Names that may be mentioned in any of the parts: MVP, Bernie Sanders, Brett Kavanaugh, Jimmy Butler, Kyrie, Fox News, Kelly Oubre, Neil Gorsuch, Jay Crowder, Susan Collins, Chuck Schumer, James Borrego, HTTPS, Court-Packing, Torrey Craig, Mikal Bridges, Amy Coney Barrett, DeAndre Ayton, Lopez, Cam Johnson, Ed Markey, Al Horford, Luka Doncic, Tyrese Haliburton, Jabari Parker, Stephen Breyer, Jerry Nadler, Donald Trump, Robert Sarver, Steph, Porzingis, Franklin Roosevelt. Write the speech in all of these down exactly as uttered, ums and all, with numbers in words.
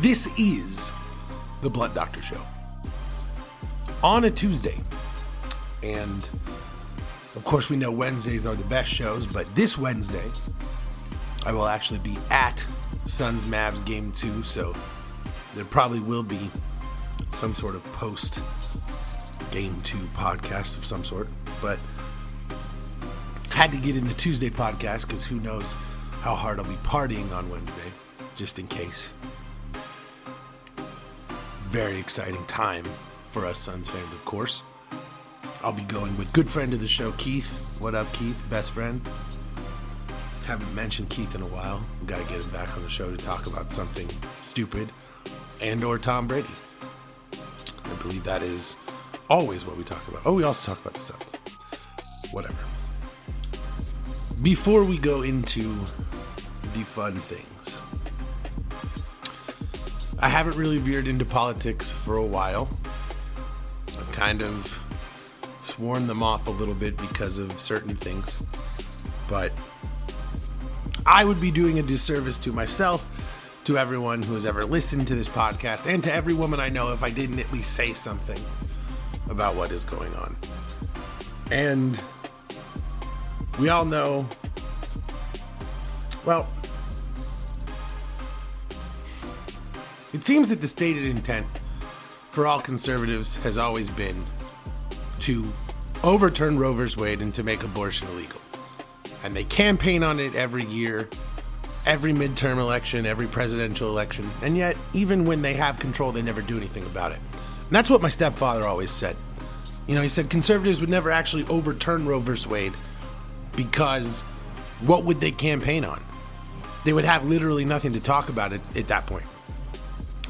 This is The Blunt Doctor Show on a Tuesday. And of course, we know Wednesdays are the best shows, but this Wednesday, I will actually be at Suns Mavs game two, so there probably will be some sort of post game two podcast of some sort. But had to get in the Tuesday podcast because who knows how hard I'll be partying on Wednesday, just in case. Very exciting time for us Suns fans, of course. I'll be going with good friend of the show, Keith. What up, Keith? Best friend. Haven't mentioned Keith in a while. We've got to get him back on the show to talk about something stupid and or Tom Brady. I believe that is always what we talk about. Oh, we also talk about the Suns. Whatever. Before we go into the fun things, I haven't really veered into politics for a while. I've kind of sworn them off a little bit because of certain things. But I would be doing a disservice to myself, to everyone who has ever listened to this podcast, and to every woman I know if I didn't at least say something about what is going on. And we all know, well, it seems that the stated intent for all conservatives has always been to overturn Roe v. Wade and to make abortion illegal. And they campaign on it every year, every midterm election, every presidential election. And yet, even when they have control, they never do anything about it. And that's what my stepfather always said. You know, he said conservatives would never actually overturn Roe v. Wade because what would they campaign on? They would have literally nothing to talk about it at that point.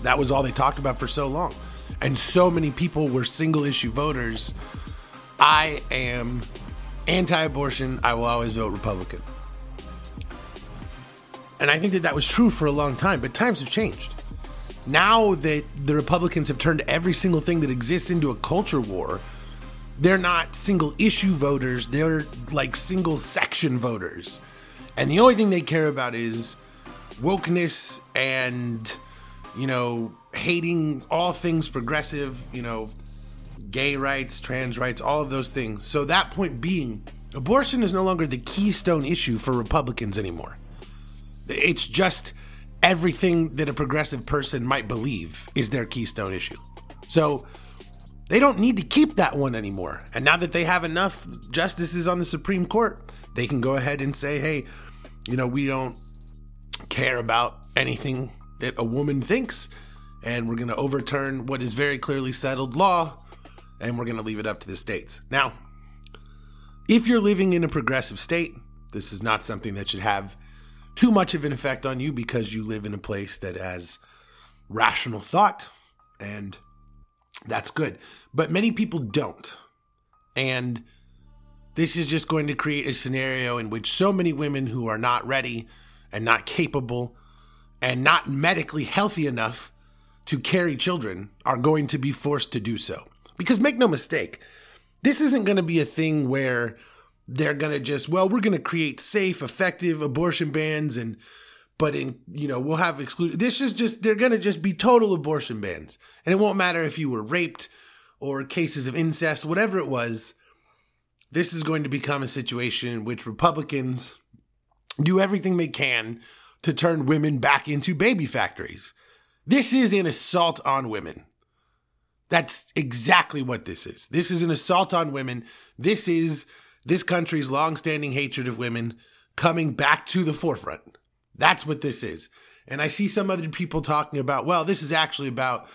That was all they talked about for so long. And so many people were single issue voters. I am anti-abortion. I will always vote Republican. And I think that that was true for a long time, but times have changed. Now that the Republicans have turned every single thing that exists into a culture war, they're not single issue voters. They're like single section voters. And the only thing they care about is wokeness and, you know, hating all things progressive, you know, gay rights, trans rights, all of those things. So that point being, abortion is no longer the keystone issue for Republicans anymore. It's just everything that a progressive person might believe is their keystone issue. So they don't need to keep that one anymore. And now that they have enough justices on the Supreme Court, they can go ahead and say, hey, you know, we don't care about anything that a woman thinks, and we're going to overturn what is very clearly settled law, and we're going to leave it up to the states. Now, if you're living in a progressive state, this is not something that should have too much of an effect on you because you live in a place that has rational thought, and that's good. But many people don't. And this is just going to create a scenario in which so many women who are not ready and not capable and not medically healthy enough to carry children are going to be forced to do so. Because make no mistake, this isn't going to be a thing where they're going to just, well, we're going to create safe, effective abortion bans, and but in, you know, we'll have exclusion. This is just, they're going to just be total abortion bans. And it won't matter if you were raped or cases of incest, whatever it was. This is going to become a situation in which Republicans do everything they can to turn women back into baby factories. This is an assault on women. That's exactly what this is. This is an assault on women. This is this country's longstanding hatred of women coming back to the forefront. That's what this is. And I see some other people talking about, well, this is actually about,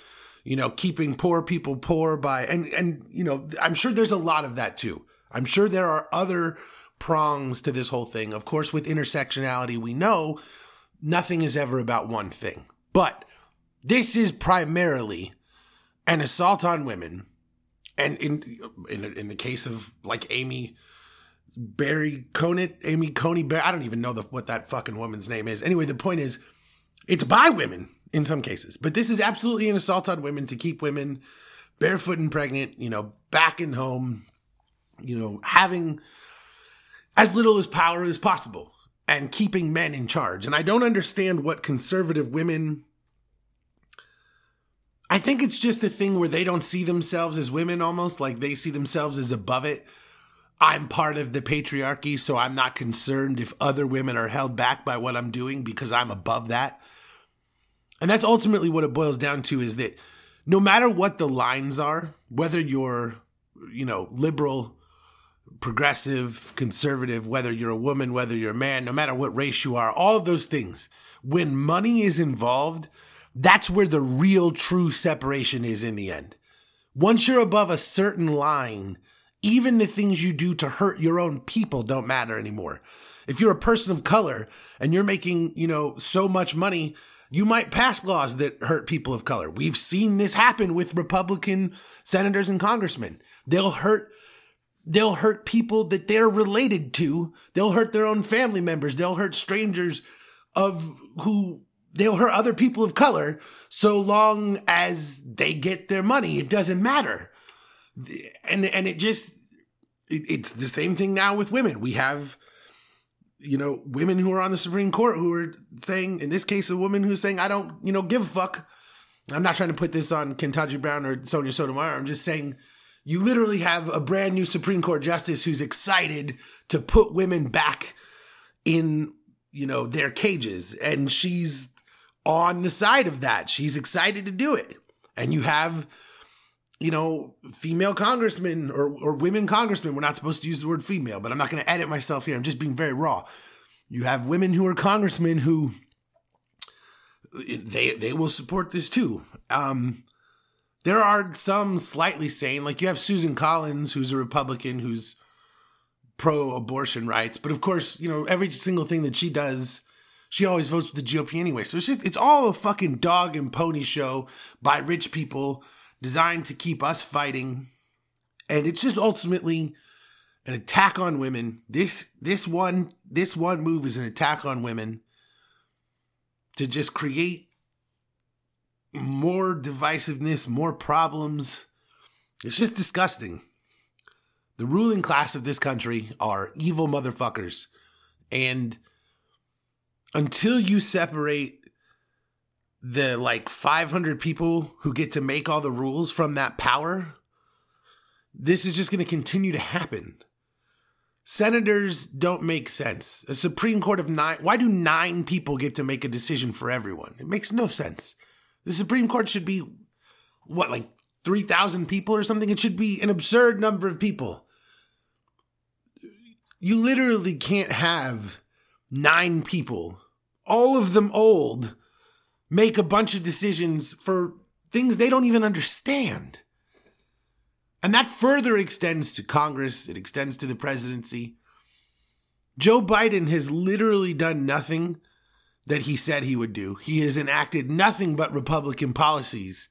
you know, keeping poor people poor by, and, and you know, I'm sure there's a lot of that too. I'm sure there are other prongs to this whole thing. Of course, with intersectionality, we know nothing is ever about one thing. But this is primarily an assault on women. And in in, in the case of like Amy Barry Conant, Amy Coney Barrett, I don't even know the, what that fucking woman's name is. Anyway, the point is, it's by women in some cases. But this is absolutely an assault on women to keep women barefoot and pregnant, you know, back in home, you know, having as little as power as possible and keeping men in charge. And I don't understand what conservative women I think it's just a thing where they don't see themselves as women almost, like they see themselves as above it. I'm part of the patriarchy, so I'm not concerned if other women are held back by what I'm doing because I'm above that. And that's ultimately what it boils down to, is that no matter what the lines are, whether you're, you know, liberal, progressive, conservative, whether you're a woman, whether you're a man, no matter what race you are, all of those things, when money is involved, that's where the real true separation is in the end. Once you're above a certain line, even the things you do to hurt your own people don't matter anymore. If you're a person of color and you're making, you know, so much money, you might pass laws that hurt people of color. We've seen this happen with Republican senators and congressmen. They'll hurt they'll hurt people that they're related to. They'll hurt their own family members. They'll hurt strangers of who They'll hurt other people of color so long as they get their money. It doesn't matter. And and it just, it, it's the same thing now with women. We have, you know, women who are on the Supreme Court who are saying, in this case, a woman who's saying, I don't, you know, give a fuck. I'm not trying to put this on Kentaji Brown or Sonia Sotomayor. I'm just saying you literally have a brand new Supreme Court justice who's excited to put women back in, you know, their cages. And she's on the side of that. She's excited to do it. And you have, you know, female congressmen or, or women congressmen. We're not supposed to use the word female, but I'm not going to edit myself here. I'm just being very raw. You have women who are congressmen who they they will support this too. Um, there are some slightly sane, like you have Susan Collins, who's a Republican, who's pro-abortion rights. But of course, you know, every single thing that she does, she always votes with the G O P anyway. So it's just, it's all a fucking dog and pony show by rich people designed to keep us fighting. And it's just ultimately an attack on women. This, this one, this one move is an attack on women to just create more divisiveness, more problems. It's just disgusting. The ruling class of this country are evil motherfuckers. And until you separate the like five hundred people who get to make all the rules from that power, this is just going to continue to happen. Senators don't make sense. A Supreme Court of nine, why do nine people get to make a decision for everyone? It makes no sense. The Supreme Court should be, what, like three thousand people or something? It should be an absurd number of people. You literally can't have nine people, all of them old, make a bunch of decisions for things they don't even understand. And that further extends to Congress. It extends to the presidency. Joe Biden has literally done nothing that he said he would do. He has enacted nothing but Republican policies.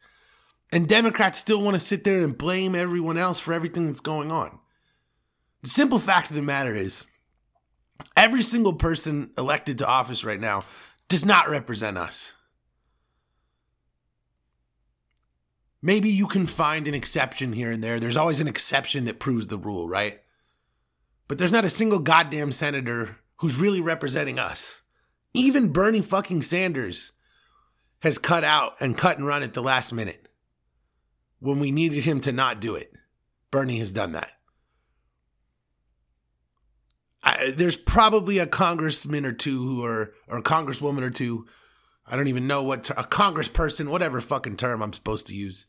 And Democrats still want to sit there and blame everyone else for everything that's going on. The simple fact of the matter is, every single person elected to office right now does not represent us. Maybe you can find an exception here and there. There's always an exception that proves the rule, right? But there's not a single goddamn senator who's really representing us. Even Bernie fucking Sanders has cut out and cut and run at the last minute when we needed him to not do it. Bernie has done that. I, there's probably a congressman or two who are, or a congresswoman or two, I don't even know what, ter- a congressperson, whatever fucking term I'm supposed to use.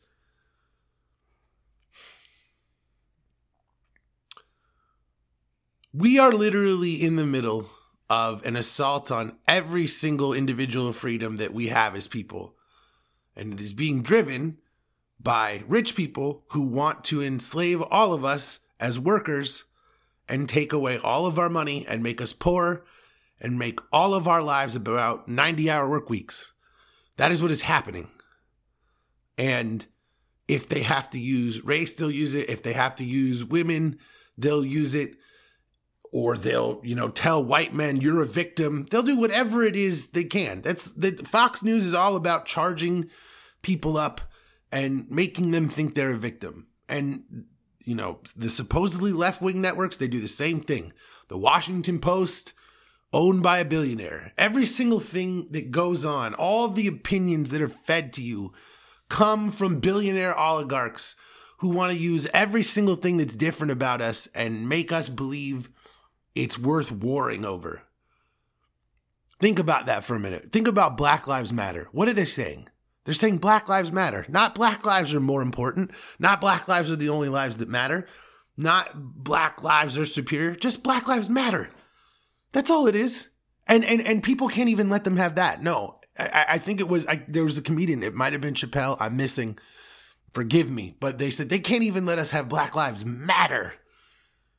We are literally in the middle of an assault on every single individual freedom that we have as people. And it is being driven by rich people who want to enslave all of us as workers and take away all of our money and make us poor and make all of our lives about ninety-hour work weeks. That is what is happening. And if they have to use race, they'll use it. If they have to use women, they'll use it. Or they'll, you know, tell white men, you're a victim. They'll do whatever it is they can. That's that. Fox News is all about charging people up and making them think they're a victim. And you know, the supposedly left-wing networks, they do the same thing. The Washington Post, owned by a billionaire. Every single thing that goes on, all the opinions that are fed to you come from billionaire oligarchs who want to use every single thing that's different about us and make us believe it's worth warring over. Think about that for a minute. Think about Black Lives Matter. What are they saying? They're saying Black Lives Matter. Not Black lives are more important. Not Black lives are the only lives that matter. Not Black lives are superior. Just Black Lives Matter. That's all it is. And and and people can't even let them have that. No, I, I think it was, I, there was a comedian. It might have been Chappelle. I'm missing. Forgive me. But they said they can't even let us have Black Lives Matter.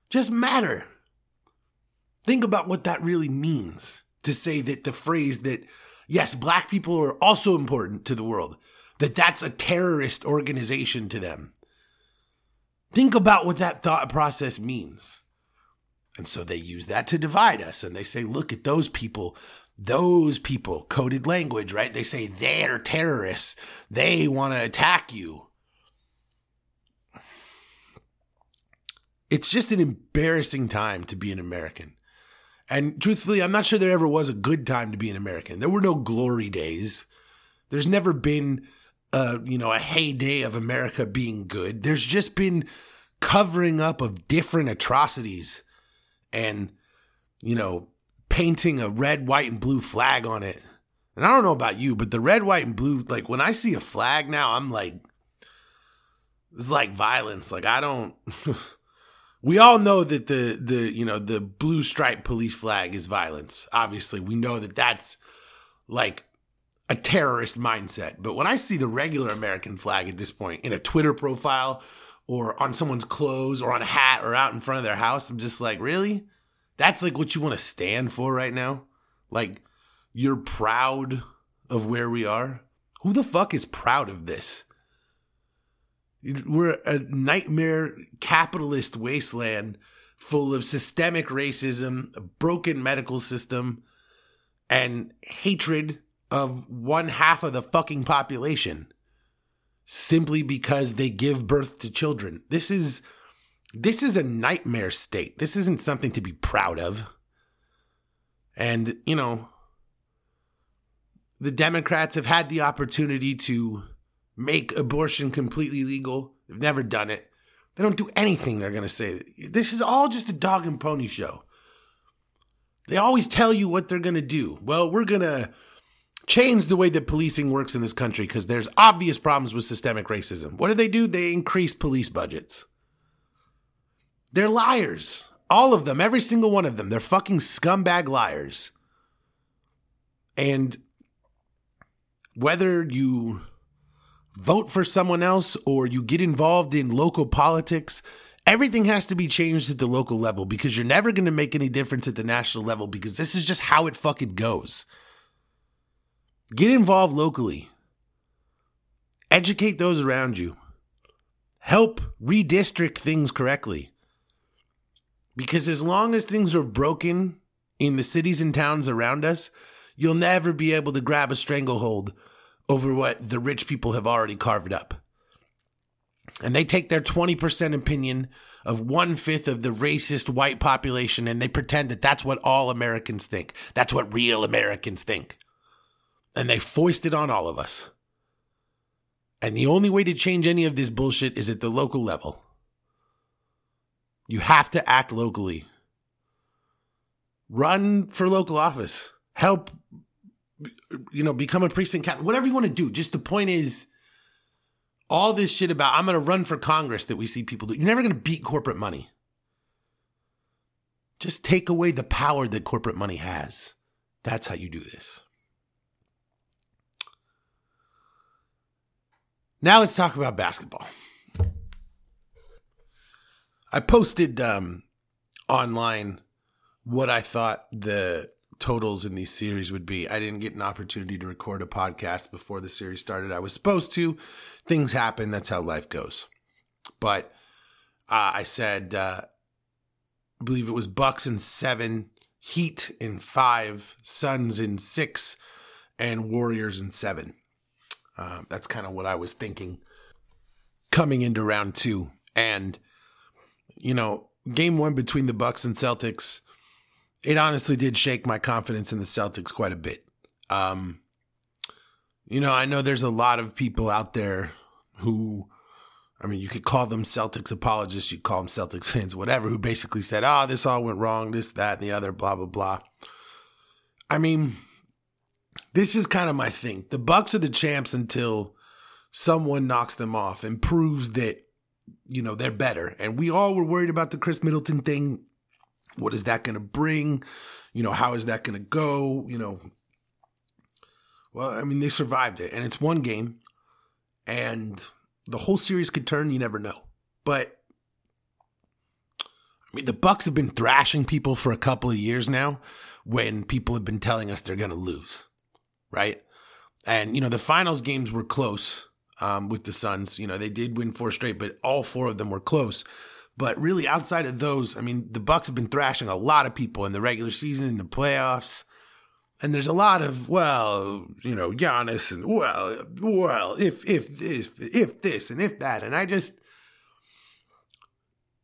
Just matter. Think about what that really means. To say that the phrase that, yes, black people are also important to the world, that that's a terrorist organization to them. Think about what that thought process means. And so they use that to divide us. And they say, look at those people, those people, coded language, right? They say they're terrorists. They want to attack you. It's just an embarrassing time to be an American. And truthfully, I'm not sure there ever was a good time to be an American. There were no glory days. There's never been, a, you know, a heyday of America being good. There's just been covering up of different atrocities and, you know, painting a red, white, and blue flag on it. And I don't know about you, but the red, white, and blue, like when I see a flag now, I'm like, it's like violence. Like I don't... We all know that the, the, you know, the blue stripe police flag is violence. Obviously, we know that that's like a terrorist mindset. But when I see the regular American flag at this point in a Twitter profile or on someone's clothes or on a hat or out in front of their house, I'm just like, really? That's like what you want to stand for right now? Like, you're proud of where we are? Who the fuck is proud of this? We're a nightmare capitalist wasteland full of systemic racism, a broken medical system, and hatred of one half of the fucking population simply because they give birth to children. This is this is a nightmare state. This isn't something to be proud of. And, you know, the Democrats have had the opportunity to make abortion completely legal. They've never done it. They don't do anything they're going to say. This is all just a dog and pony show. They always tell you what they're going to do. Well, we're going to change the way that policing works in this country because there's obvious problems with systemic racism. What do they do? They increase police budgets. They're liars. All of them. Every single one of them. They're fucking scumbag liars. And whether you vote for someone else or you get involved in local politics, everything has to be changed at the local level because you're never going to make any difference at the national level because this is just how it fucking goes. Get involved locally. Educate those around you. Help redistrict things correctly. Because as long as things are broken in the cities and towns around us, you'll never be able to grab a stranglehold over what the rich people have already carved up. And they take their twenty percent opinion of one-fifth of the racist white population and they pretend that that's what all Americans think. That's what real Americans think. And they foist it on all of us. And the only way to change any of this bullshit is at the local level. You have to act locally. Run for local office. Help, you know, become a precinct captain, whatever you want to do. Just the point is, all this shit about, I'm going to run for Congress that we see people do. You're never going to beat corporate money. Just take away the power that corporate money has. That's how you do this. Now let's talk about basketball. I posted um, online what I thought the totals in these series would be. I didn't get an opportunity to record a podcast before the series started. I was supposed to. Things happen. That's how life goes. But uh, I said, uh, I believe it was Bucks in seven, Heat in five, Suns in six, and Warriors in seven. Uh, that's kind of what I was thinking coming into round two. And, you know, game one between the Bucks and Celtics, it honestly did shake my confidence in the Celtics quite a bit. Um, You know, I know there's a lot of people out there who, I mean, you could call them Celtics apologists, you call them Celtics fans, whatever, who basically said, ah, oh, this all went wrong, this, that, and the other, blah, blah, blah. I mean, this is kind of my thing. The Bucks are the champs until someone knocks them off and proves that, you know, they're better. And we all were worried about the Chris Middleton thing. What is that going to bring? You know, how is that going to go? You know, well, I mean, they survived it. And it's one game. And the whole series could turn. You never know. But, I mean, the Bucks have been thrashing people for a couple of years now when people have been telling us they're going to lose, right? And, you know, the finals games were close um, with the Suns. You know, they did win four straight, but all four of them were close. But really, outside of those, I mean, the Bucks have been thrashing a lot of people in the regular season, in the playoffs. And there's a lot of, well, you know, Giannis and, well, well, if, if, if, if this and if that. And I just,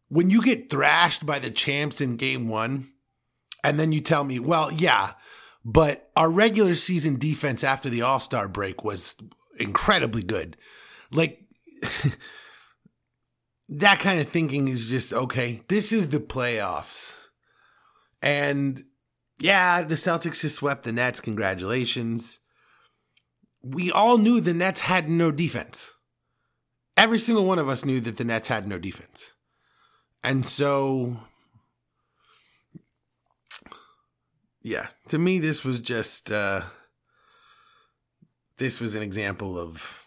when you get thrashed by the champs in game one, and then you tell me, well, yeah, but our regular season defense after the All-Star break was incredibly good. Like, that kind of thinking is just, okay, this is the playoffs. And yeah, the Celtics just swept the Nets. Congratulations. We all knew the Nets had no defense. Every single one of us knew that the Nets had no defense. And so, yeah, to me, this was just, uh, this was an example of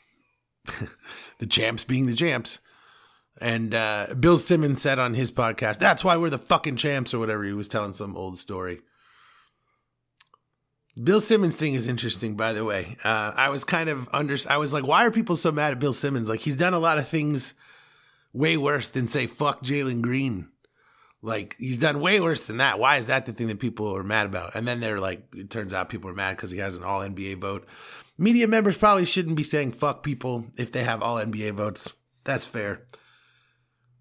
the champs being the champs. And uh, Bill Simmons said on his podcast, that's why we're the fucking champs, or whatever. He was telling some old story. Bill Simmons thing is interesting, by the way. Uh, I was kind of under, I was like, why are people so mad at Bill Simmons? Like, he's done a lot of things way worse than, say, fuck Jalen Green. Like, he's done way worse than that. Why is that the thing that people are mad about? And then they're like, it turns out people are mad because he has an all N B A vote. Media members probably shouldn't be saying fuck people if they have all N B A votes. That's fair.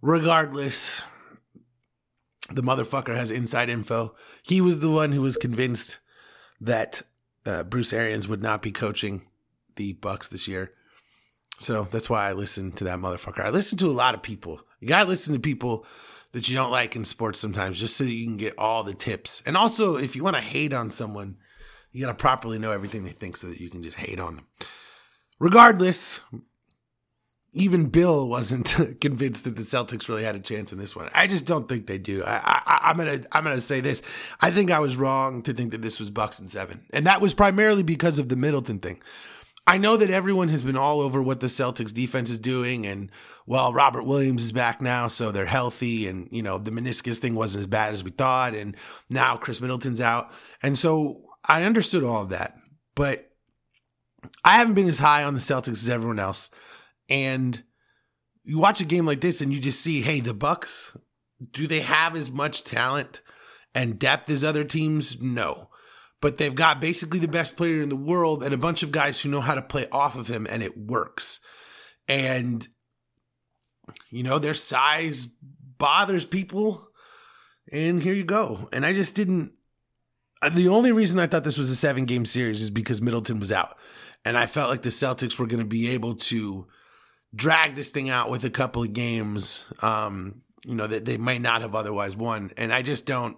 Regardless, the motherfucker has inside info. He was the one who was convinced that uh, Bruce Arians would not be coaching the Bucks this year. So that's why I listen to that motherfucker. I listen to a lot of people. You got to listen to people that you don't like in sports sometimes, just so that you can get all the tips. And also, if you want to hate on someone, you got to properly know everything they think so that you can just hate on them. Regardless, even Bill wasn't convinced that the Celtics really had a chance in this one. I just don't think they do. I, I, I'm gonna, I'm gonna say this. I think I was wrong to think that this was Bucks and seven, and that was primarily because of the Middleton thing. I know that everyone has been all over what the Celtics defense is doing, and well, Robert Williams is back now, so they're healthy, and you know the meniscus thing wasn't as bad as we thought, and now Chris Middleton's out, and so I understood all of that, but I haven't been as high on the Celtics as everyone else. And you watch a game like this and you just see, hey, the Bucks, do they have as much talent and depth as other teams? No. But they've got basically the best player in the world and a bunch of guys who know how to play off of him, and it works. And, you know, their size bothers people. And here you go. And I just didn't. The only reason I thought this was a seven-game series is because Middleton was out. And I felt like the Celtics were going to be able to drag this thing out with a couple of games, um, you know, that they might not have otherwise won. And I just don't,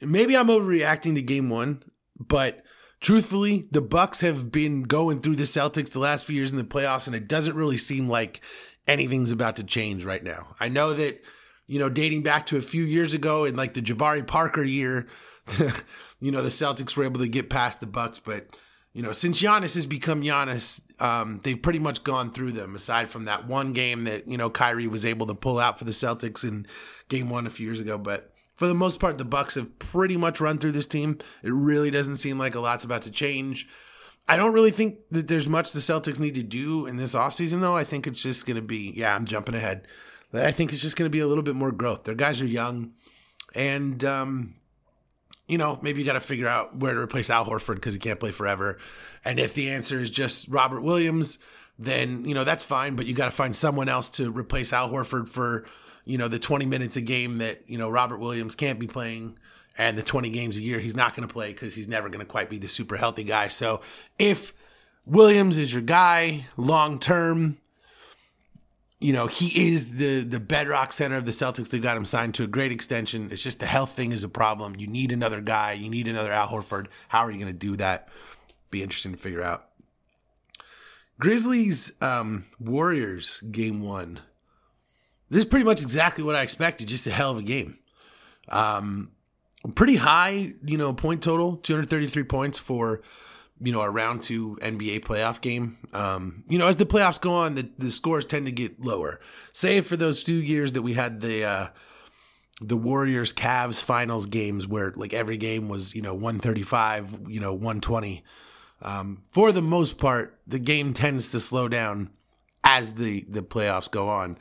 maybe I'm overreacting to game one, but truthfully, the Bucks have been going through the Celtics the last few years in the playoffs, and it doesn't really seem like anything's about to change right now. I know that, you know, dating back to a few years ago in like the Jabari Parker year, you know, the Celtics were able to get past the Bucks, but you know, since Giannis has become Giannis, um, they've pretty much gone through them, aside from that one game that, you know, Kyrie was able to pull out for the Celtics in game one a few years ago. But for the most part, the Bucks have pretty much run through this team. It really doesn't seem like a lot's about to change. I don't really think that there's much the Celtics need to do in this offseason, though. I think it's just going to be, yeah, I'm jumping ahead. I think it's just going to be a little bit more growth. Their guys are young, and um you know, maybe you got to figure out where to replace Al Horford because he can't play forever. And if the answer is just Robert Williams, then, you know, that's fine. But you got to find someone else to replace Al Horford for, you know, the twenty minutes a game that, you know, Robert Williams can't be playing, and the twenty games a year he's not going to play because he's never going to quite be the super healthy guy. So if Williams is your guy long term. You know, he is the the bedrock center of the Celtics. They've got him signed to a great extension. It's just the health thing is a problem. You need another guy. You need another Al Horford. How are you going to do that? Be interesting to figure out. Grizzlies um, Warriors game one. This is pretty much exactly what I expected. Just a hell of a game. Um, pretty high, you know, point total, two hundred thirty-three points for, you know, a round two N B A playoff game. Um, you know, as the playoffs go on, the, the scores tend to get lower. Save for those two years that we had the uh, the Warriors-Cavs finals games where, like, every game was, you know, one thirty-five, you know, one twenty. Um, for the most part, the game tends to slow down as the, the playoffs go on.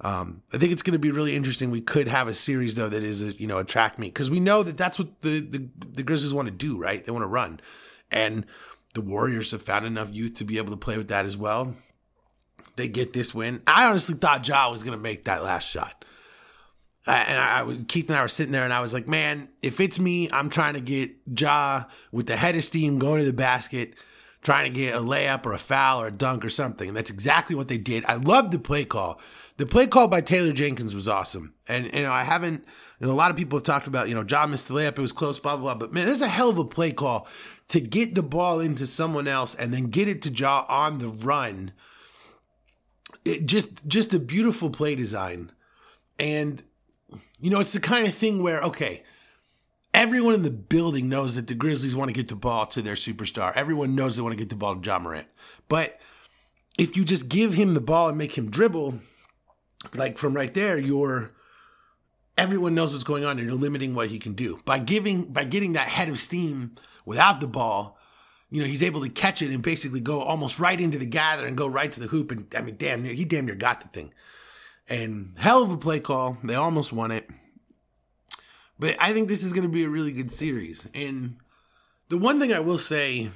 Um, I think it's going to be really interesting. We could have a series, though, that is, a, you know, a track meet. Because we know that that's what the, the, the Grizzlies want to do, right? They want to run. And the Warriors have found enough youth to be able to play with that as well. They get this win. I honestly thought Ja was going to make that last shot. Uh, and I, I was Keith and I were sitting there, and I was like, man, if it's me, I'm trying to get Ja with the head of steam going to the basket, trying to get a layup or a foul or a dunk or something. And that's exactly what they did. I loved the play call. The play call by Taylor Jenkins was awesome. And, you know, I haven't, and a lot of people have talked about, you know, Ja missed the layup, it was close, blah, blah, blah. But, man, this is a hell of a play call to get the ball into someone else and then get it to Ja on the run. It just, just a beautiful play design. And, you know, it's the kind of thing where, okay, everyone in the building knows that the Grizzlies want to get the ball to their superstar. Everyone knows they want to get the ball to Ja Morant. But if you just give him the ball and make him dribble, like from right there, you're everyone knows what's going on and you're limiting what he can do. By giving by getting that head of steam without the ball, you know, he's able to catch it and basically go almost right into the gather and go right to the hoop. And I mean, damn near, he damn near got the thing. And hell of a play call. They almost won it. But I think this is going to be a really good series. And the one thing I will say,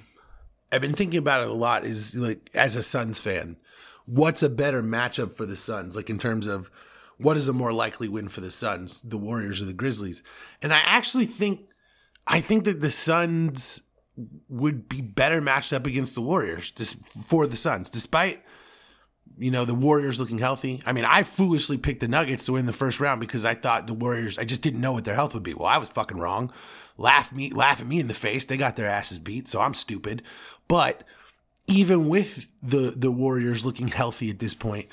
I've been thinking about it a lot, is like as a Suns fan, what's a better matchup for the Suns? Like in terms of what is a more likely win for the Suns, the Warriors or the Grizzlies? And I actually think, I think that the Suns would be better matched up against the Warriors just for the Suns, despite, you know, the Warriors looking healthy. I mean, I foolishly picked the Nuggets to win the first round because I thought the Warriors, I just didn't know what their health would be. Well, I was fucking wrong. Laugh me, laugh at me in the face. They got their asses beat, so I'm stupid. But even with the, the Warriors looking healthy at this point,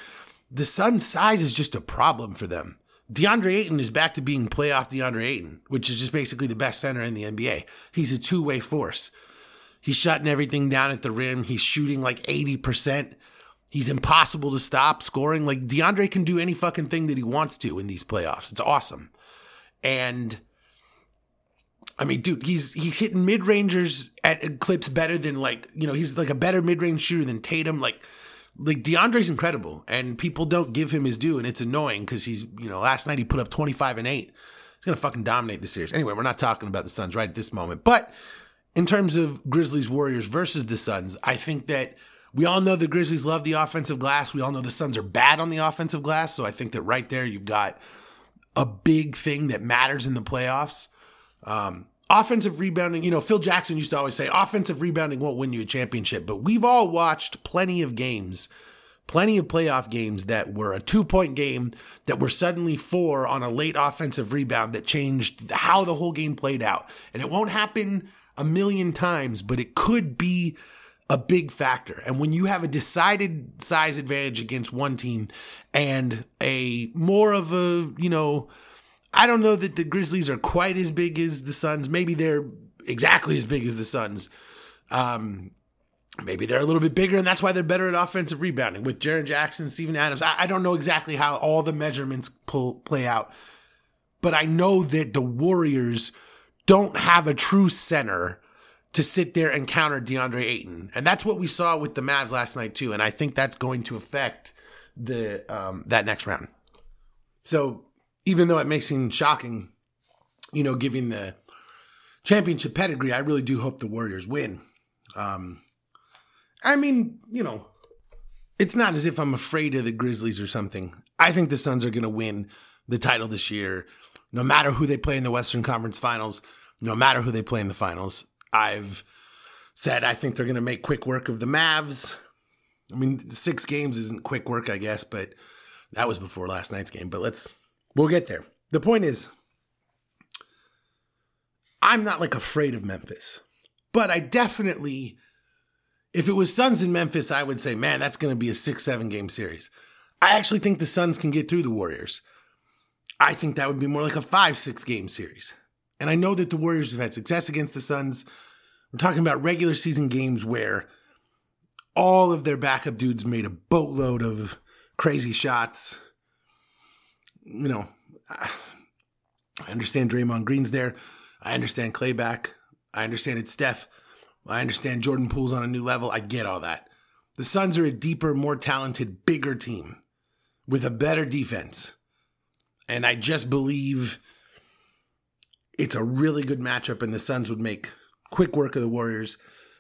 the Suns' size is just a problem for them. DeAndre Ayton is back to being playoff DeAndre Ayton, which is just basically the best center in the N B A. He's a two-way force. He's shutting everything down at the rim. He's shooting like eighty percent. He's impossible to stop scoring. Like, DeAndre can do any fucking thing that he wants to in these playoffs. It's awesome. And I mean, dude, he's he's hitting mid-rangers at clips better than, like, you know, he's like a better mid-range shooter than Tatum. Like, like DeAndre's incredible, and people don't give him his due, and it's annoying because he's, you know, last night he put up twenty-five and eight. He's going to fucking dominate the series. Anyway, we're not talking about the Suns right at this moment. But in terms of Grizzlies Warriors versus the Suns, I think that we all know the Grizzlies love the offensive glass. We all know the Suns are bad on the offensive glass. So I think that right there you've got a big thing that matters in the playoffs. Um, offensive rebounding, you know, Phil Jackson used to always say offensive rebounding won't win you a championship, but we've all watched plenty of games, plenty of playoff games that were a two point game that were suddenly four on a late offensive rebound that changed how the whole game played out. And it won't happen a million times, but it could be a big factor. And when you have a decided size advantage against one team and a more of a, you know, I don't know that the Grizzlies are quite as big as the Suns. Maybe they're exactly as big as the Suns. Um, maybe they're a little bit bigger, and that's why they're better at offensive rebounding. With Jaren Jackson, Steven Adams, I, I don't know exactly how all the measurements pull, play out. But I know that the Warriors don't have a true center to sit there and counter DeAndre Ayton. And that's what we saw with the Mavs last night, too. And I think that's going to affect the um, that next round. So even though it may seem shocking, you know, given the championship pedigree, I really do hope the Warriors win. Um, I mean, you know, it's not as if I'm afraid of the Grizzlies or something. I think the Suns are going to win the title this year, no matter who they play in the Western Conference Finals, no matter who they play in the finals. I've said, I think they're going to make quick work of the Mavs. I mean, six games isn't quick work, I guess, but that was before last night's game. But let's, we'll get there. The point is, I'm not like afraid of Memphis, but I definitely, if it was Suns in Memphis, I would say, man, that's going to be a six, seven game series. I actually think the Suns can get through the Warriors. I think that would be more like a five, six game series. And I know that the Warriors have had success against the Suns. We're talking about regular season games where all of their backup dudes made a boatload of crazy shots. You know, I understand Draymond Green's there. I understand Clay back. I understand it's Steph. I understand Jordan Poole's on a new level. I get all that. The Suns are a deeper, more talented, bigger team with a better defense. And I just believe it's a really good matchup, and the Suns would make quick work of the Warriors.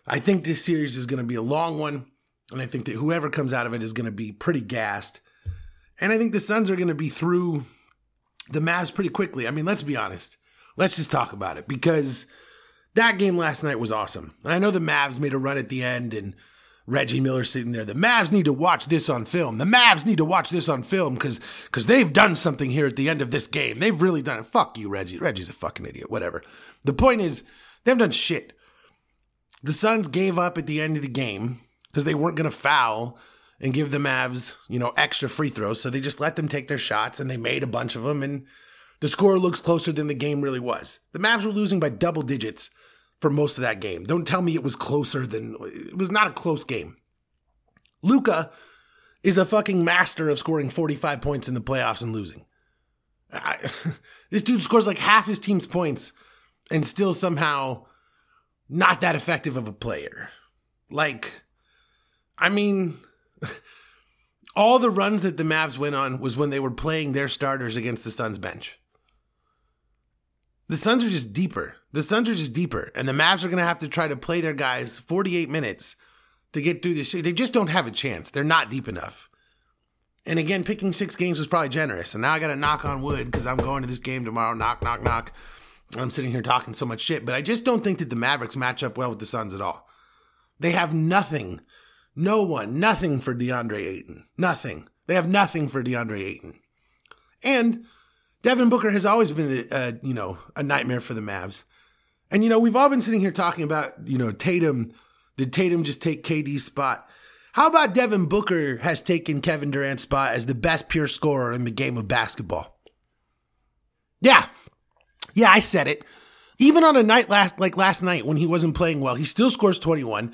I think this series is going to be a long one, and I think that whoever comes out of it is going to be pretty gassed. And I think the Suns are going to be through the Mavs pretty quickly. I mean, let's be honest. Let's just talk about it, because that game last night was awesome. And I know the Mavs made a run at the end, and Reggie Miller sitting there. The Mavs need to watch this on film. The Mavs need to watch this on film because because they've done something here at the end of this game. They've really done it. Fuck you, Reggie. Reggie's a fucking idiot. Whatever. The point is, they haven't done shit. The Suns gave up at the end of the game because they weren't going to foul and give the Mavs, you know, extra free throws. So they just let them take their shots, and they made a bunch of them. And the score looks closer than the game really was. The Mavs were losing by double digits for most of that game. Don't tell me it was closer than... It was not a close game. Luka is a fucking master of scoring forty-five points in the playoffs and losing. I, this dude scores like half his team's points and still somehow not that effective of a player. Like, I mean, all the runs that the Mavs went on was when they were playing their starters against the Suns bench. The Suns are just deeper. The Suns are just deeper. And the Mavs are going to have to try to play their guys forty-eight minutes to get through this shit. They just don't have a chance. They're not deep enough. And again, picking six games was probably generous. And now I got to knock on wood because I'm going to this game tomorrow. Knock, knock, knock. I'm sitting here talking so much shit. But I just don't think that the Mavericks match up well with the Suns at all. They have nothing. No one. Nothing for DeAndre Ayton. Nothing. They have nothing for DeAndre Ayton. And Devin Booker has always been, a, a, you know, a nightmare for the Mavs. And, you know, we've all been sitting here talking about, you know, Tatum. Did Tatum just take K D's spot? How about Devin Booker has taken Kevin Durant's spot as the best pure scorer in the game of basketball? Yeah. Yeah, I said it. Even on a night last, like last night when he wasn't playing well, he still scores twenty-one.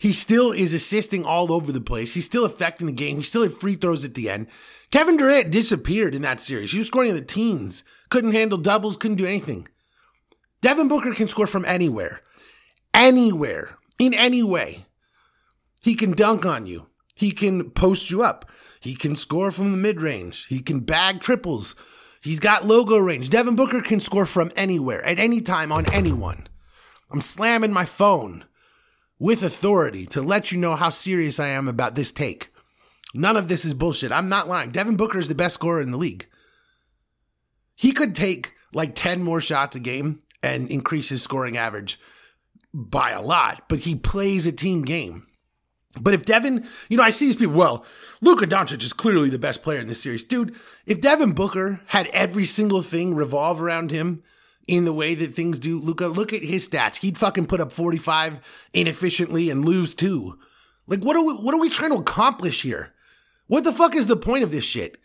He still is assisting all over the place. He's still affecting the game. He still had free throws at the end. Kevin Durant disappeared in that series. He was scoring in the teens. Couldn't handle doubles. Couldn't do anything. Devin Booker can score from anywhere. Anywhere. In any way. He can dunk on you. He can post you up. He can score from the mid-range. He can bag triples. He's got logo range. Devin Booker can score from anywhere, at any time, on anyone. I'm slamming my phone with authority to let you know how serious I am about this take. None of this is bullshit. I'm not lying. Devin Booker is the best scorer in the league. He could take like ten more shots a game and increase his scoring average by a lot, but he plays a team game. But if Devin, you know, I see these people, well, Luka Doncic is clearly the best player in this series. Dude, if Devin Booker had every single thing revolve around him in the way that things do, Luka, look at his stats. He'd fucking put up forty-five inefficiently and lose too. Like, what are we, what are we trying to accomplish here? What the fuck is the point of this shit?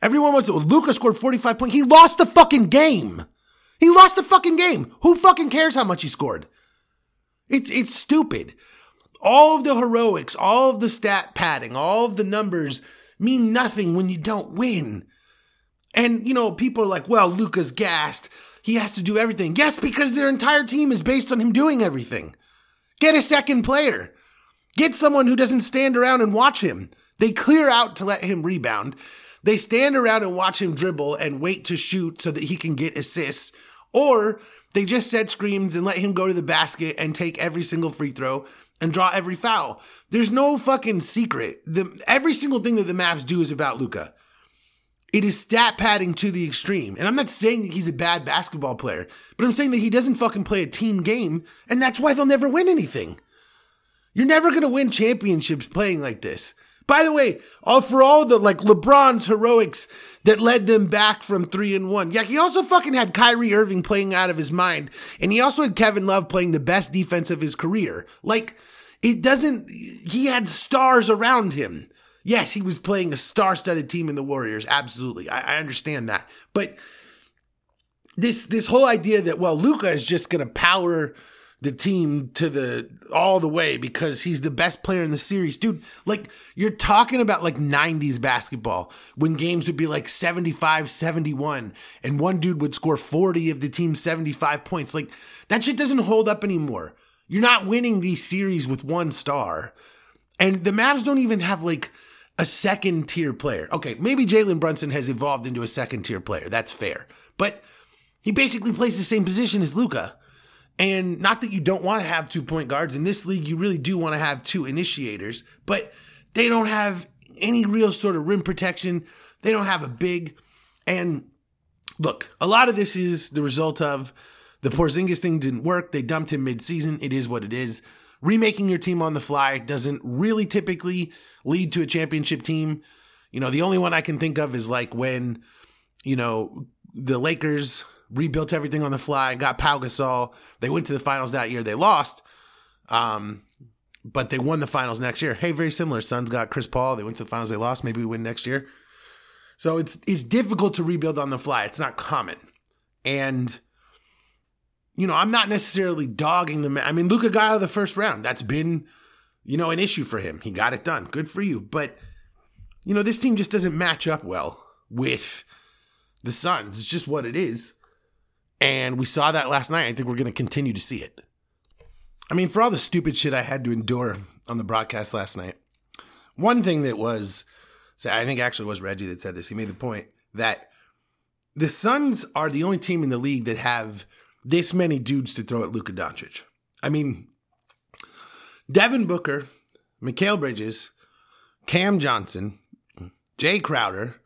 Everyone wants to, well, Luka scored forty-five points. He lost the fucking game. He lost the fucking game. Who fucking cares how much he scored? It's it's stupid. All of the heroics, all of the stat padding, all of the numbers mean nothing when you don't win. And, you know, people are like, well, Luka's gassed. He has to do everything. Yes, because their entire team is based on him doing everything. Get a second player. Get someone who doesn't stand around and watch him. They clear out to let him rebound. They stand around and watch him dribble and wait to shoot so that he can get assists. Or they just set screens and let him go to the basket and take every single free throw and draw every foul. There's no fucking secret. The, every single thing that the Mavs do is about Luka. It is stat padding to the extreme. And I'm not saying that he's a bad basketball player, but I'm saying that he doesn't fucking play a team game, and that's why they'll never win anything. You're never going to win championships playing like this. By the way, all for all the, like, LeBron's heroics that led them back from three and one. Yeah, he also fucking had Kyrie Irving playing out of his mind, and he also had Kevin Love playing the best defense of his career. Like, it doesn't, he had stars around him. Yes, he was playing a star-studded team in the Warriors. Absolutely. I, I understand that. But this this whole idea that, well, Luka is just going to power the team to the all the way because he's the best player in the series. Dude, like, you're talking about like nineties basketball when games would be like seventy-five seventy-one and one dude would score forty of the team's seventy-five points. Like, that shit doesn't hold up anymore. You're not winning these series with one star. And the Mavs don't even have like a second tier player. Okay, maybe Jalen Brunson has evolved into a second tier player. That's fair. But he basically plays the same position as Luka. And not that you don't want to have two point guards. In this league, you really do want to have two initiators, but they don't have any real sort of rim protection. They don't have a big. And look, a lot of this is the result of the Porzingis thing didn't work. They dumped him midseason. It is what it is. Remaking your team on the fly doesn't really typically lead to a championship team. You know, the only one I can think of is like when, you know, the Lakers rebuilt everything on the fly, got Pau Gasol. They went to the finals that year. They lost, um, but they won the finals next year. Hey, very similar. Suns got Chris Paul. They went to the finals. They lost. Maybe we win next year. So it's it's difficult to rebuild on the fly. It's not common. And, you know, I'm not necessarily dogging them. I mean, Luka got out of the first round. That's been, you know, an issue for him. He got it done. Good for you. But, you know, this team just doesn't match up well with the Suns. It's just what it is. And we saw that last night. I think we're going to continue to see it. I mean, for all the stupid shit I had to endure on the broadcast last night, one thing that was, I think actually was Reggie that said this. He made the point that the Suns are the only team in the league that have this many dudes to throw at Luka Doncic. I mean, Devin Booker, Mikal Bridges, Cam Johnson, Jay Crowder,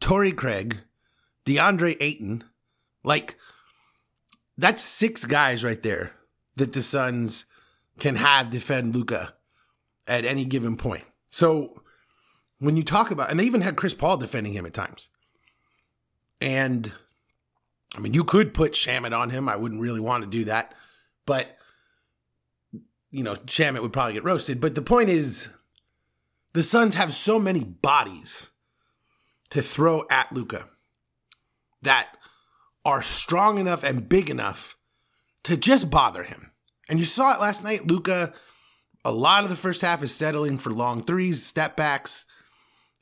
Torrey Craig, DeAndre Ayton, like, that's six guys right there that the Suns can have defend Luka at any given point. So when you talk about, and they even had Chris Paul defending him at times. And I mean, you could put Shamit on him. I wouldn't really want to do that, but you know, Shamit would probably get roasted. But the point is, the Suns have so many bodies to throw at Luka that are strong enough and big enough to just bother him. And you saw it last night. Luka, a lot of the first half is settling for long threes, step backs.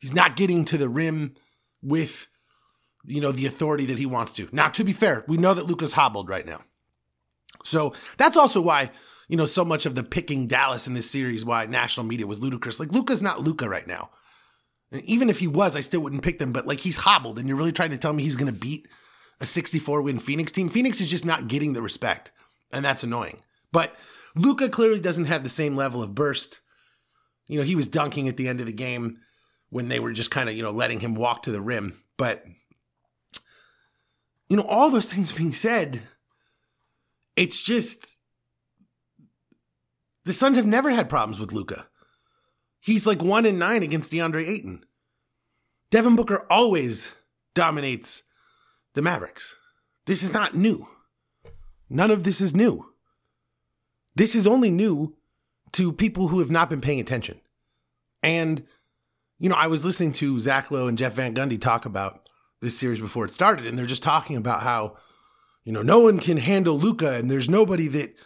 He's not getting to the rim with, you know, the authority that he wants to. Now, to be fair, we know that Luka's hobbled right now. So that's also why, you know, so much of the picking Dallas in this series, why national media was ludicrous. Like, Luka's not Luka right now. And even if he was, I still wouldn't pick them, but like, he's hobbled, and you're really trying to tell me he's going to beat a sixty-four win Phoenix team? Phoenix is just not getting the respect, and that's annoying. But Luka clearly doesn't have the same level of burst. You know, he was dunking at the end of the game when they were just kind of, you know, letting him walk to the rim. But, you know, all those things being said, it's just, the Suns have never had problems with Luka. He's like one and nine against DeAndre Ayton. Devin Booker always dominates the Mavericks. This is not new. None of this is new. This is only new to people who have not been paying attention. And, you know, I was listening to Zach Lowe and Jeff Van Gundy talk about this series before it started, and they're just talking about how, you know, no one can handle Luka, and there's nobody that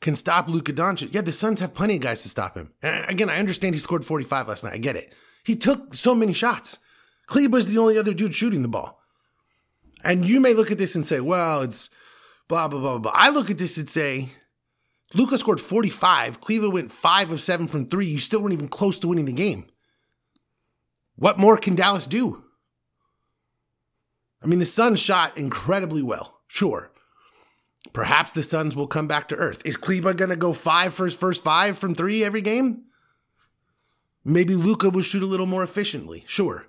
can stop Luka Doncic. Yeah, the Suns have plenty of guys to stop him. And again, I understand he scored forty-five last night. I get it. He took so many shots. Kleber's the only other dude shooting the ball. And you may look at this and say, well, it's blah, blah, blah, blah. I look at this and say, Luka scored forty-five. Cleveland went five of seven from three. You still weren't even close to winning the game. What more can Dallas do? I mean, the Suns shot incredibly well. Sure. Perhaps the Suns will come back to earth. Is Kleber going to go five for his first five from three every game? Maybe Luka will shoot a little more efficiently. Sure.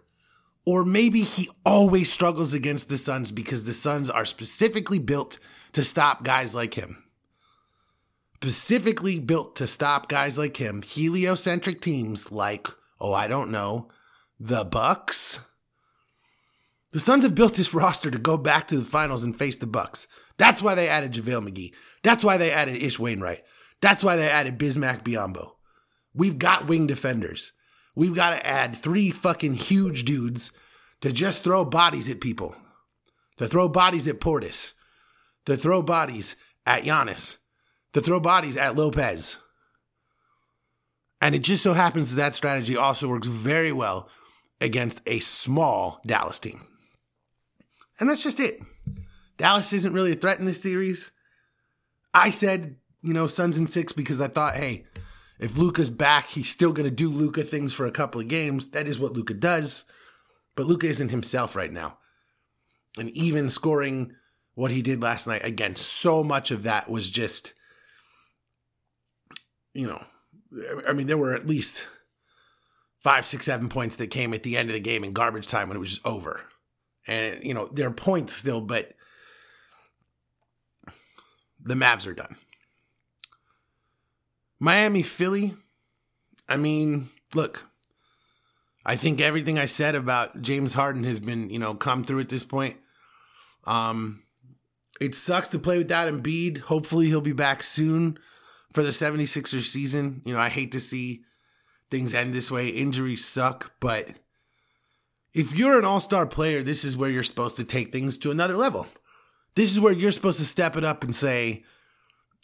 Or maybe he always struggles against the Suns because the Suns are specifically built to stop guys like him. specifically built to stop guys like him, heliocentric teams like, oh, I don't know, the Bucks. The Suns have built this roster to go back to the finals and face the Bucks. That's why they added JaVale McGee. That's why they added Ish Wainwright. That's why they added Bismack Biyombo. We've got wing defenders. We've got to add three fucking huge dudes to just throw bodies at people. To throw bodies at Portis. To throw bodies at Giannis. To throw bodies at Lopez. And it just so happens that that strategy also works very well against a small Dallas team. And that's just it. Dallas isn't really a threat in this series. I said, you know, Suns in six because I thought, hey, if Luka's back, he's still going to do Luka things for a couple of games. That is what Luka does. But Luka isn't himself right now. And even scoring what he did last night, again, so much of that was just, you know, I mean, there were at least five, six, seven points that came at the end of the game in garbage time when it was just over. And, you know, there are points still, but the Mavs are done. Miami, Philly, I mean, look, I think everything I said about James Harden has been, you know, come through at this point. Um, it sucks to play without Embiid. Hopefully he'll be back soon for the seventy-sixers season. You know, I hate to see things end this way. Injuries suck, but if you're an all-star player, this is where you're supposed to take things to another level. This is where you're supposed to step it up and say,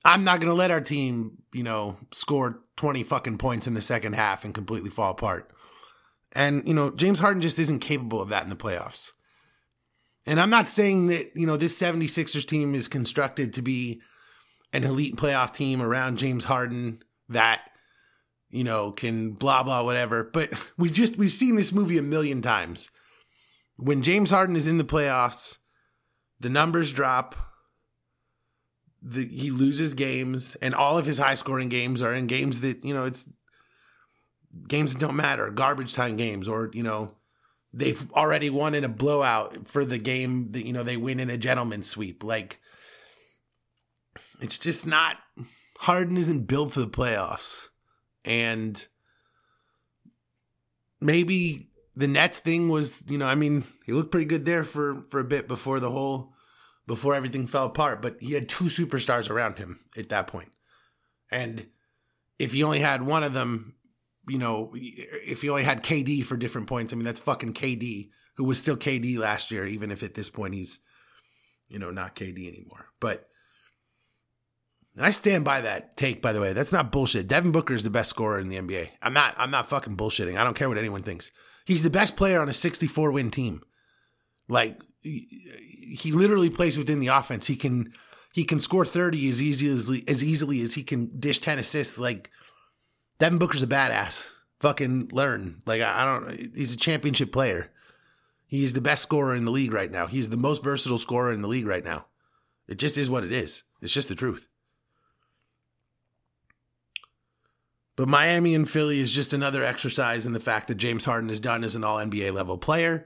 I'm not going to let our team, you know, score twenty fucking points in the second half and completely fall apart. And, you know, James Harden just isn't capable of that in the playoffs. And I'm not saying that, you know, this seventy-sixers team is constructed to be an elite playoff team around James Harden that, you know, can blah, blah, whatever. But we just, we've seen this movie a million times. When James Harden is in the playoffs, the numbers drop. The, he loses games, and all of his high-scoring games are in games that, you know, it's games that don't matter, garbage time games, or, you know, they've already won in a blowout for the game that, you know, they win in a gentleman's sweep. Like, it's just not, Harden isn't built for the playoffs. And maybe the Nets thing was, you know, I mean, he looked pretty good there for, for a bit before the whole before everything fell apart, but he had two superstars around him at that point. And if you only had one of them, you know, if you only had K D for different points, I mean, that's fucking K D, who was still K D last year, even if at this point he's, you know, not K D anymore. But I stand by that take, by the way. That's not bullshit. Devin Booker is the best scorer in the N B A. I'm not, I'm not fucking bullshitting. I don't care what anyone thinks. He's the best player on a sixty-four win team. Like, he literally plays within the offense. He can he can score thirty as easily as easily as he can dish ten assists. Like, Devin Booker's a badass. Fucking learn. Like, I don't. He's a championship player. He's the best scorer in the league right now. He's the most versatile scorer in the league right now. It just is what it is. It's just the truth. But Miami and Philly is just another exercise in the fact that James Harden is done as an all N B A level player.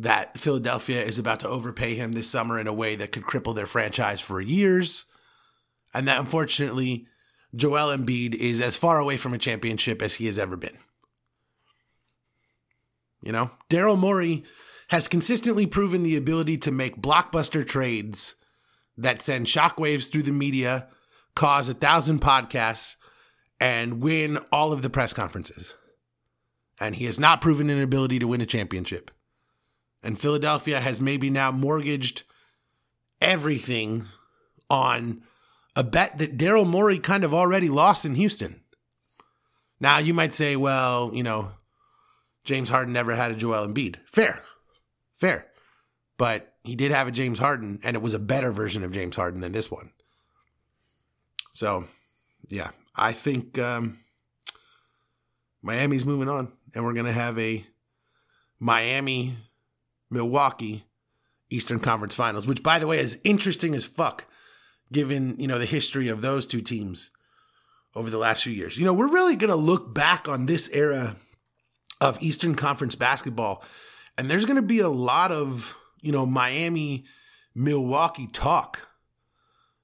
That Philadelphia is about to overpay him this summer in a way that could cripple their franchise for years. And that, unfortunately, Joel Embiid is as far away from a championship as he has ever been. You know, Daryl Morey has consistently proven the ability to make blockbuster trades that send shockwaves through the media, cause a thousand podcasts, and win all of the press conferences. And he has not proven an ability to win a championship. And Philadelphia has maybe now mortgaged everything on a bet that Daryl Morey kind of already lost in Houston. Now, you might say, well, you know, James Harden never had a Joel Embiid. Fair. Fair. But he did have a James Harden, and it was a better version of James Harden than this one. So, yeah, I think um, Miami's moving on, and we're going to have a Miami Milwaukee Eastern Conference Finals, which, by the way, is interesting as fuck, given, you know, the history of those two teams over the last few years. You know, we're really going to look back on this era of Eastern Conference basketball, and there's going to be a lot of, you know, Miami, Milwaukee talk.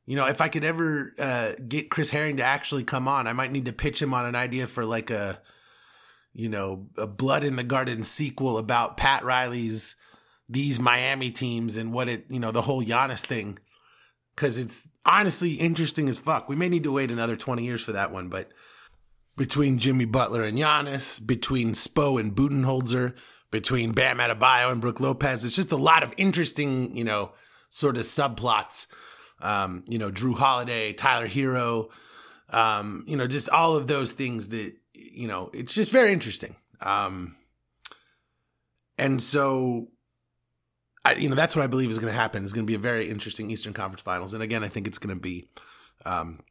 You know, if I could ever uh, get Chris Herring to actually come on, I might need to pitch him on an idea for like a, you know, a Blood in the Garden sequel about Pat Riley's, these Miami teams and what it, you know, the whole Giannis thing. Because it's honestly interesting as fuck. We may need to wait another twenty years for that one, but between Jimmy Butler and Giannis, between Spo and Budenholzer, between Bam Adebayo and Brook Lopez, it's just a lot of interesting, you know, sort of subplots. Um, you know, Drew Holiday, Tyler Hero, um, you know, just all of those things that, you know, it's just very interesting. Um, and so, I, you know, that's what I believe is going to happen. It's going to be a very interesting Eastern Conference Finals. And again, I think it's going to be um,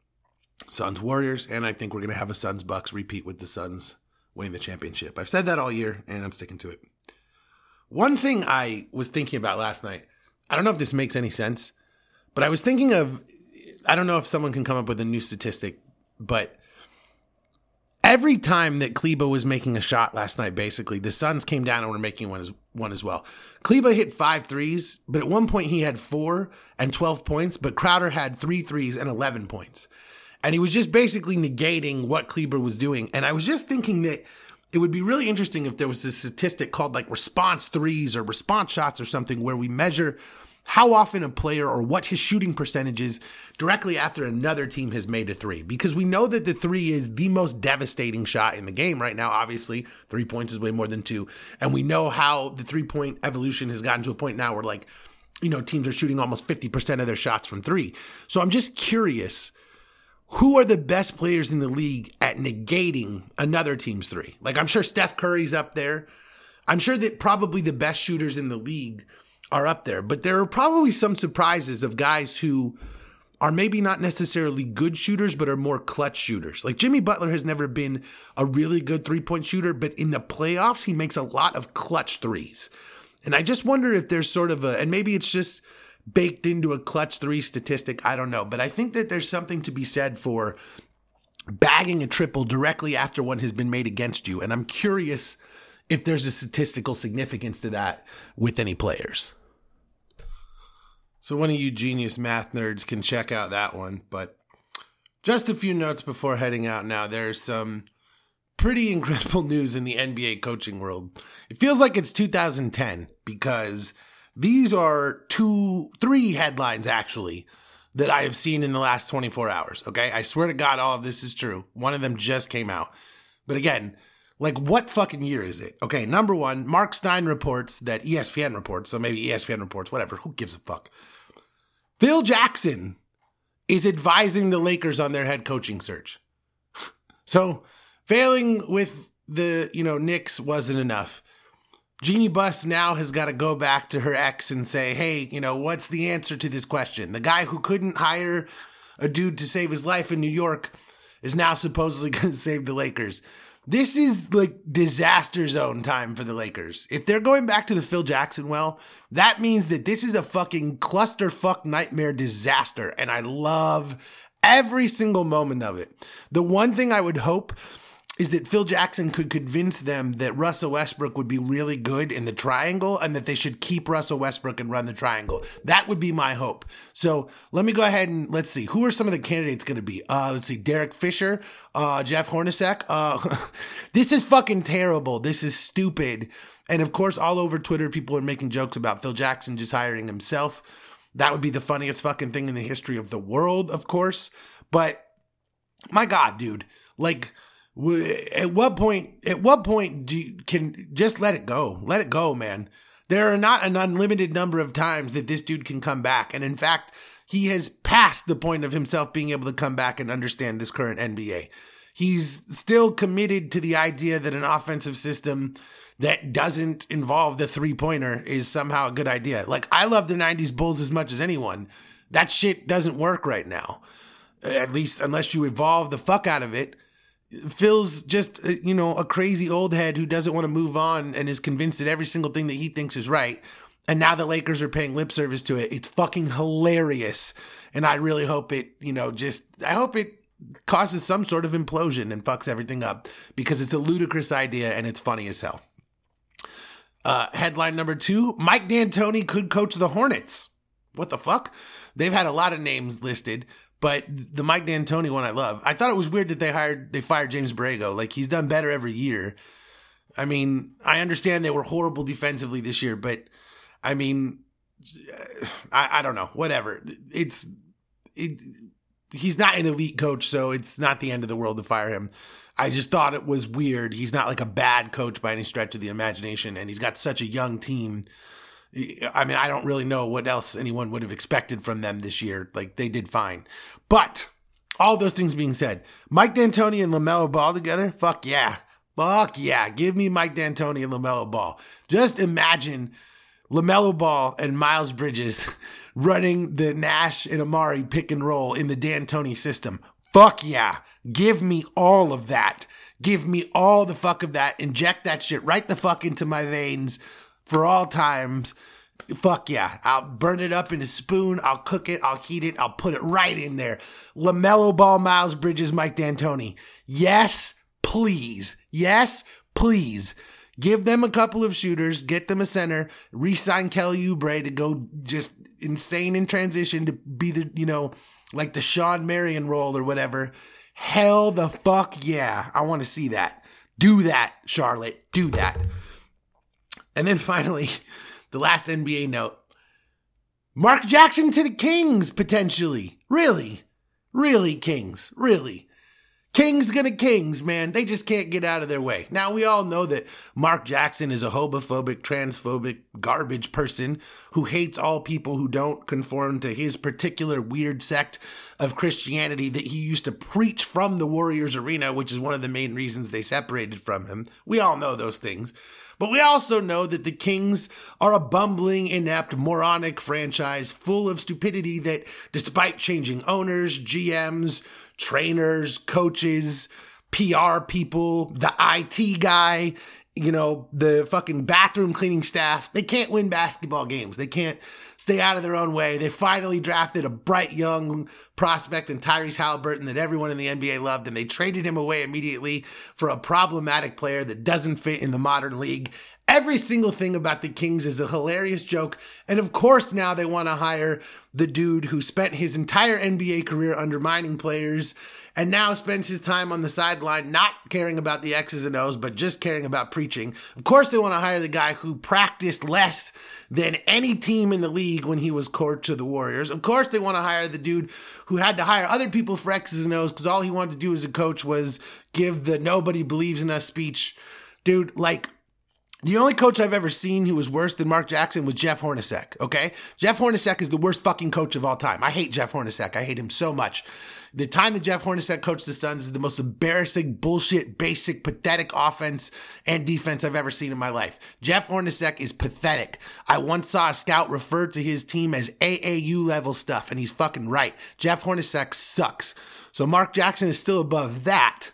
Suns Warriors. And I think we're going to have a Suns Bucks repeat with the Suns winning the championship. I've said that all year and I'm sticking to it. One thing I was thinking about last night, I don't know if this makes any sense, but I was thinking of, I don't know if someone can come up with a new statistic, but every time that Kleber was making a shot last night, basically, the Suns came down and were making one as, one as well. Kleber hit five threes, but at one point he had four and twelve points, but Crowder had three threes and eleven points. And he was just basically negating what Kleber was doing. And I was just thinking that it would be really interesting if there was a statistic called like response threes or response shots or something where we measure how often a player or what his shooting percentage is directly after another team has made a three. Because we know that the three is the most devastating shot in the game right now. Obviously, three points is way more than two. And we know how the three-point evolution has gotten to a point now where, like, you know, teams are shooting almost fifty percent of their shots from three. So I'm just curious, who are the best players in the league at negating another team's three? Like, I'm sure Steph Curry's up there. I'm sure that probably the best shooters in the league are up there, but there are probably some surprises of guys who are maybe not necessarily good shooters, but are more clutch shooters. Like Jimmy Butler has never been a really good three-point shooter, but in the playoffs, he makes a lot of clutch threes. And I just wonder if there's sort of a, and maybe it's just baked into a clutch three statistic, I don't know. But I think that there's something to be said for bagging a triple directly after one has been made against you. And I'm curious if there's a statistical significance to that with any players. So one of you genius math nerds can check out that one, but just a few notes before heading out now. There's some pretty incredible news in the N B A coaching world. It feels like it's two thousand ten because these are two, three headlines actually that I have seen in the last twenty-four hours, okay? I swear to God, all of this is true. One of them just came out. But again, like, what fucking year is it? Okay, number one, Mark Stein reports that E S P N reports, so maybe E S P N reports, whatever, who gives a fuck? Phil Jackson is advising the Lakers on their head coaching search. So, failing with the, you know, Knicks wasn't enough. Jeannie Buss now has got to go back to her ex and say, hey, you know, what's the answer to this question? The guy who couldn't hire a dude to save his life in New York is now supposedly going to save the Lakers. This is like disaster zone time for the Lakers. If they're going back to the Phil Jackson well, that means that this is a fucking clusterfuck nightmare disaster. And I love every single moment of it. The one thing I would hope is that Phil Jackson could convince them that Russell Westbrook would be really good in the triangle and that they should keep Russell Westbrook and run the triangle. That would be my hope. So let me go ahead and let's see. Who are some of the candidates going to be? Uh, let's see. Derek Fisher, uh, Jeff Hornacek. Uh, this is fucking terrible. This is stupid. And of course, all over Twitter, people are making jokes about Phil Jackson just hiring himself. That would be the funniest fucking thing in the history of the world, of course. But my God, dude, like, At what point, at what point do you can just let it go? Let it go, man. There are not an unlimited number of times that this dude can come back. And in fact, he has passed the point of himself being able to come back and understand this current N B A. He's still committed to the idea that an offensive system that doesn't involve the three-pointer is somehow a good idea. Like, I love the nineties Bulls as much as anyone. That shit doesn't work right now. At least unless you evolve the fuck out of it. Phil's just, you know, a crazy old head who doesn't want to move on and is convinced that every single thing that he thinks is right. And now the Lakers are paying lip service to it. It's fucking hilarious. And I really hope it, you know, just, I hope it causes some sort of implosion and fucks everything up because it's a ludicrous idea and it's funny as hell. Uh, headline number two, Mike D'Antoni could coach the Hornets. What the fuck? They've had a lot of names listed, but the Mike D'Antoni one I love. I thought it was weird that they hired, they fired James Borrego. Like, he's done better every year. I mean, I understand they were horrible defensively this year, but I mean, I, I don't know. Whatever. It's it. He's not an elite coach, so it's not the end of the world to fire him. I just thought it was weird. He's not like a bad coach by any stretch of the imagination, and he's got such a young team. I mean, I don't really know what else anyone would have expected from them this year. Like, they did fine. But all those things being said, Mike D'Antoni and LaMelo Ball together? Fuck yeah. Fuck yeah. Give me Mike D'Antoni and LaMelo Ball. Just imagine LaMelo Ball and Miles Bridges running the Nash and Amari pick and roll in the D'Antoni system. Fuck yeah. Give me all of that. Give me all the fuck of that. Inject that shit right the fuck into my veins for all times. Fuck yeah. I'll burn it up in a spoon. I'll cook it. I'll heat it. I'll put it right in there. LaMelo Ball, Miles Bridges, Mike D'Antoni. Yes, please. Yes, please. Give them a couple of shooters, get them a center, re-sign Kelly Oubre to go just insane in transition to be the, you know, like the Sean Marion role or whatever. Hell the fuck yeah. I want to see that. Do that, Charlotte. Do that. And then finally, the last N B A note. Mark Jackson to the Kings, potentially. Really? Really, Kings? Really? Kings gonna Kings, man. They just can't get out of their way. Now, we all know that Mark Jackson is a homophobic, transphobic, garbage person who hates all people who don't conform to his particular weird sect of Christianity that he used to preach from the Warriors arena, which is one of the main reasons they separated from him. We all know those things. But we also know that the Kings are a bumbling, inept, moronic franchise full of stupidity that, despite changing owners, G Ms, trainers, coaches, P R people, the I T guy, you know, the fucking bathroom cleaning staff, they can't win basketball games. They can't stay out of their own way. They finally drafted a bright young prospect in Tyrese Haliburton that everyone in the N B A loved, and they traded him away immediately for a problematic player that doesn't fit in the modern league. Every single thing about the Kings is a hilarious joke, and of course now they want to hire the dude who spent his entire N B A career undermining players and now spends his time on the sideline not caring about the X's and O's, but just caring about preaching. Of course they want to hire the guy who practiced less than any team in the league when he was coach of the Warriors. Of course they want to hire the dude who had to hire other people for X's and O's because all he wanted to do as a coach was give the nobody believes in us speech. Dude, like, the only coach I've ever seen who was worse than Mark Jackson was Jeff Hornacek, okay? Jeff Hornacek is the worst fucking coach of all time. I hate Jeff Hornacek. I hate him so much. The time that Jeff Hornacek coached the Suns is the most embarrassing, bullshit, basic, pathetic offense and defense I've ever seen in my life. Jeff Hornacek is pathetic. I once saw a scout refer to his team as A A U-level stuff, and he's fucking right. Jeff Hornacek sucks. So Mark Jackson is still above that,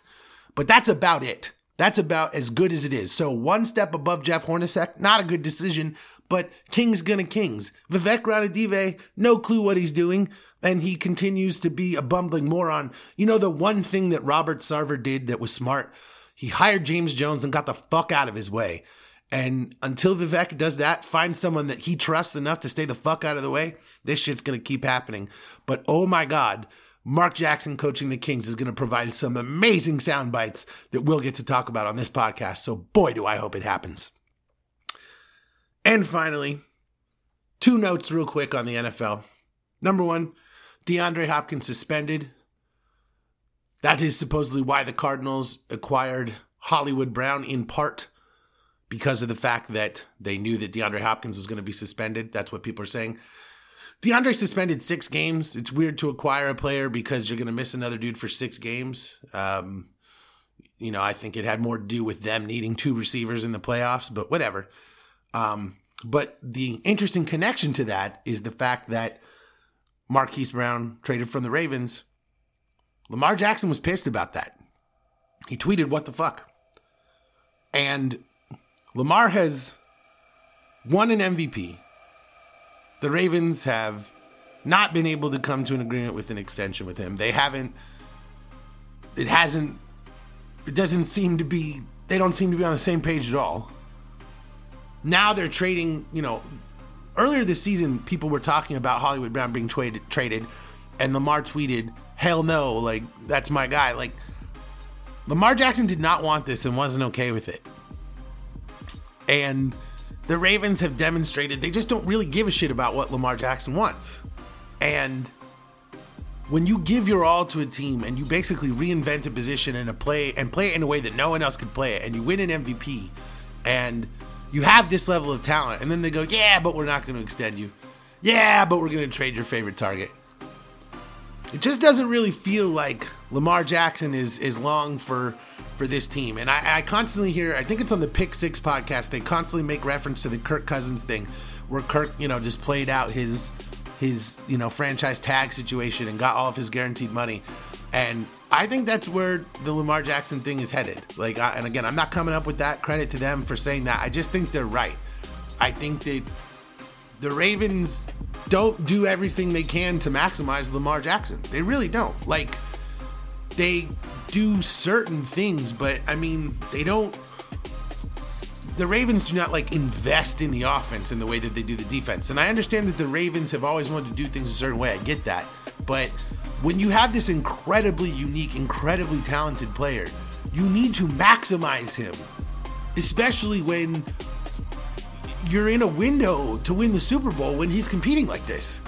but that's about it. That's about as good as it is. So one step above Jeff Hornacek, not a good decision, but Kings gonna Kings. Vivek Ranadive, no clue what he's doing, and he continues to be a bumbling moron. You know the one thing that Robert Sarver did that was smart? He hired James Jones and got the fuck out of his way. And until Vivek does that, find someone that he trusts enough to stay the fuck out of the way, this shit's gonna keep happening. But oh my God, Mark Jackson coaching the Kings is going to provide some amazing sound bites that we'll get to talk about on this podcast. So boy, do I hope it happens. And finally, two notes real quick on the N F L. Number one, DeAndre Hopkins suspended. That is supposedly why the Cardinals acquired Hollywood Brown, in part because of the fact that they knew that DeAndre Hopkins was going to be suspended. That's what people are saying. DeAndre suspended six games. It's weird to acquire a player because you're going to miss another dude for six games. Um, you know, I think it had more to do with them needing two receivers in the playoffs, but whatever. Um, but the interesting connection to that is the fact that Marquise Brown traded from the Ravens. Lamar Jackson was pissed about that. He tweeted, "What the fuck?" And Lamar has won an M V P. The Ravens have not been able to come to an agreement with an extension with him. They haven't, it hasn't, it doesn't seem to be, they don't seem to be on the same page at all. Now they're trading, you know, earlier this season, people were talking about Hollywood Brown being traded, traded, and Lamar tweeted, hell no, like, that's my guy. Like, Lamar Jackson did not want this and wasn't okay with it. And the Ravens have demonstrated they just don't really give a shit about what Lamar Jackson wants. And when you give your all to a team and you basically reinvent a position and a play and play it in a way that no one else could play it, and you win an M V P and you have this level of talent, and then they go, yeah, but we're not going to extend you. Yeah, but we're going to trade your favorite target. It just doesn't really feel like Lamar Jackson is is long for for this team. And I, I constantly hear, I think it's on the Pick Six podcast, they constantly make reference to the Kirk Cousins thing, where Kirk, you know, just played out his his, you know, franchise tag situation and got all of his guaranteed money. And I think that's where the Lamar Jackson thing is headed. Like, I, and again, I'm not coming up with that. Credit to them for saying that. I just think they're right. I think that the Ravens don't do everything they can to maximize Lamar Jackson. They really don't. Like, they do certain things, but I mean, they don't. The Ravens do not, like, invest in the offense in the way that they do the defense. And I understand that the Ravens have always wanted to do things a certain way. I get that. But when you have this incredibly unique, incredibly talented player, you need to maximize him, especially when you're in a window to win the Super Bowl when he's competing like this.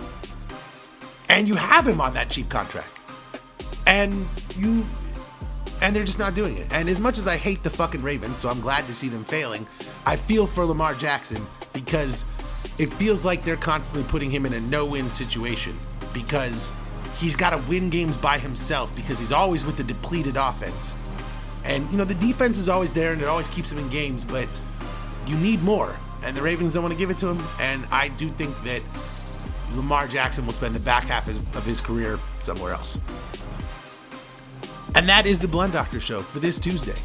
And you have him on that cheap contract. And you and they're just not doing it. And as much as I hate the fucking Ravens, so I'm glad to see them failing, I feel for Lamar Jackson because it feels like they're constantly putting him in a no-win situation because he's got to win games by himself because he's always with the depleted offense. And, you know, the defense is always there and it always keeps him in games, but you need more. And the Ravens don't want to give it to him. And I do think that Lamar Jackson will spend the back half of his career somewhere else. And that is the Blunt Doctor Show for this Tuesday.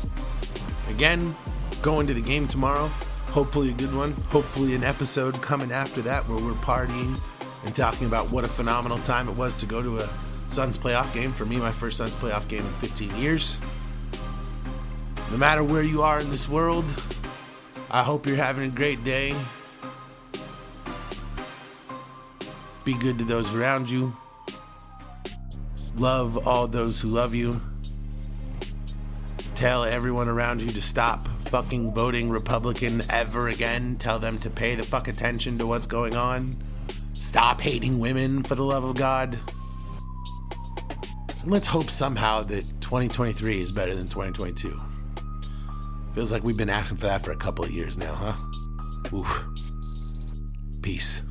Again, going to the game tomorrow. Hopefully a good one. Hopefully an episode coming after that where we're partying and talking about what a phenomenal time it was to go to a Suns playoff game. For me, my first Suns playoff game in fifteen years. No matter where you are in this world, I hope you're having a great day. Be good to those around you. Love all those who love you. Tell everyone around you to stop fucking voting Republican ever again. Tell them to pay the fuck attention to what's going on. Stop hating women, for the love of God. And let's hope somehow that twenty twenty-three is better than twenty twenty-two. Feels like we've been asking for that for a couple of years now, huh? Oof. Peace.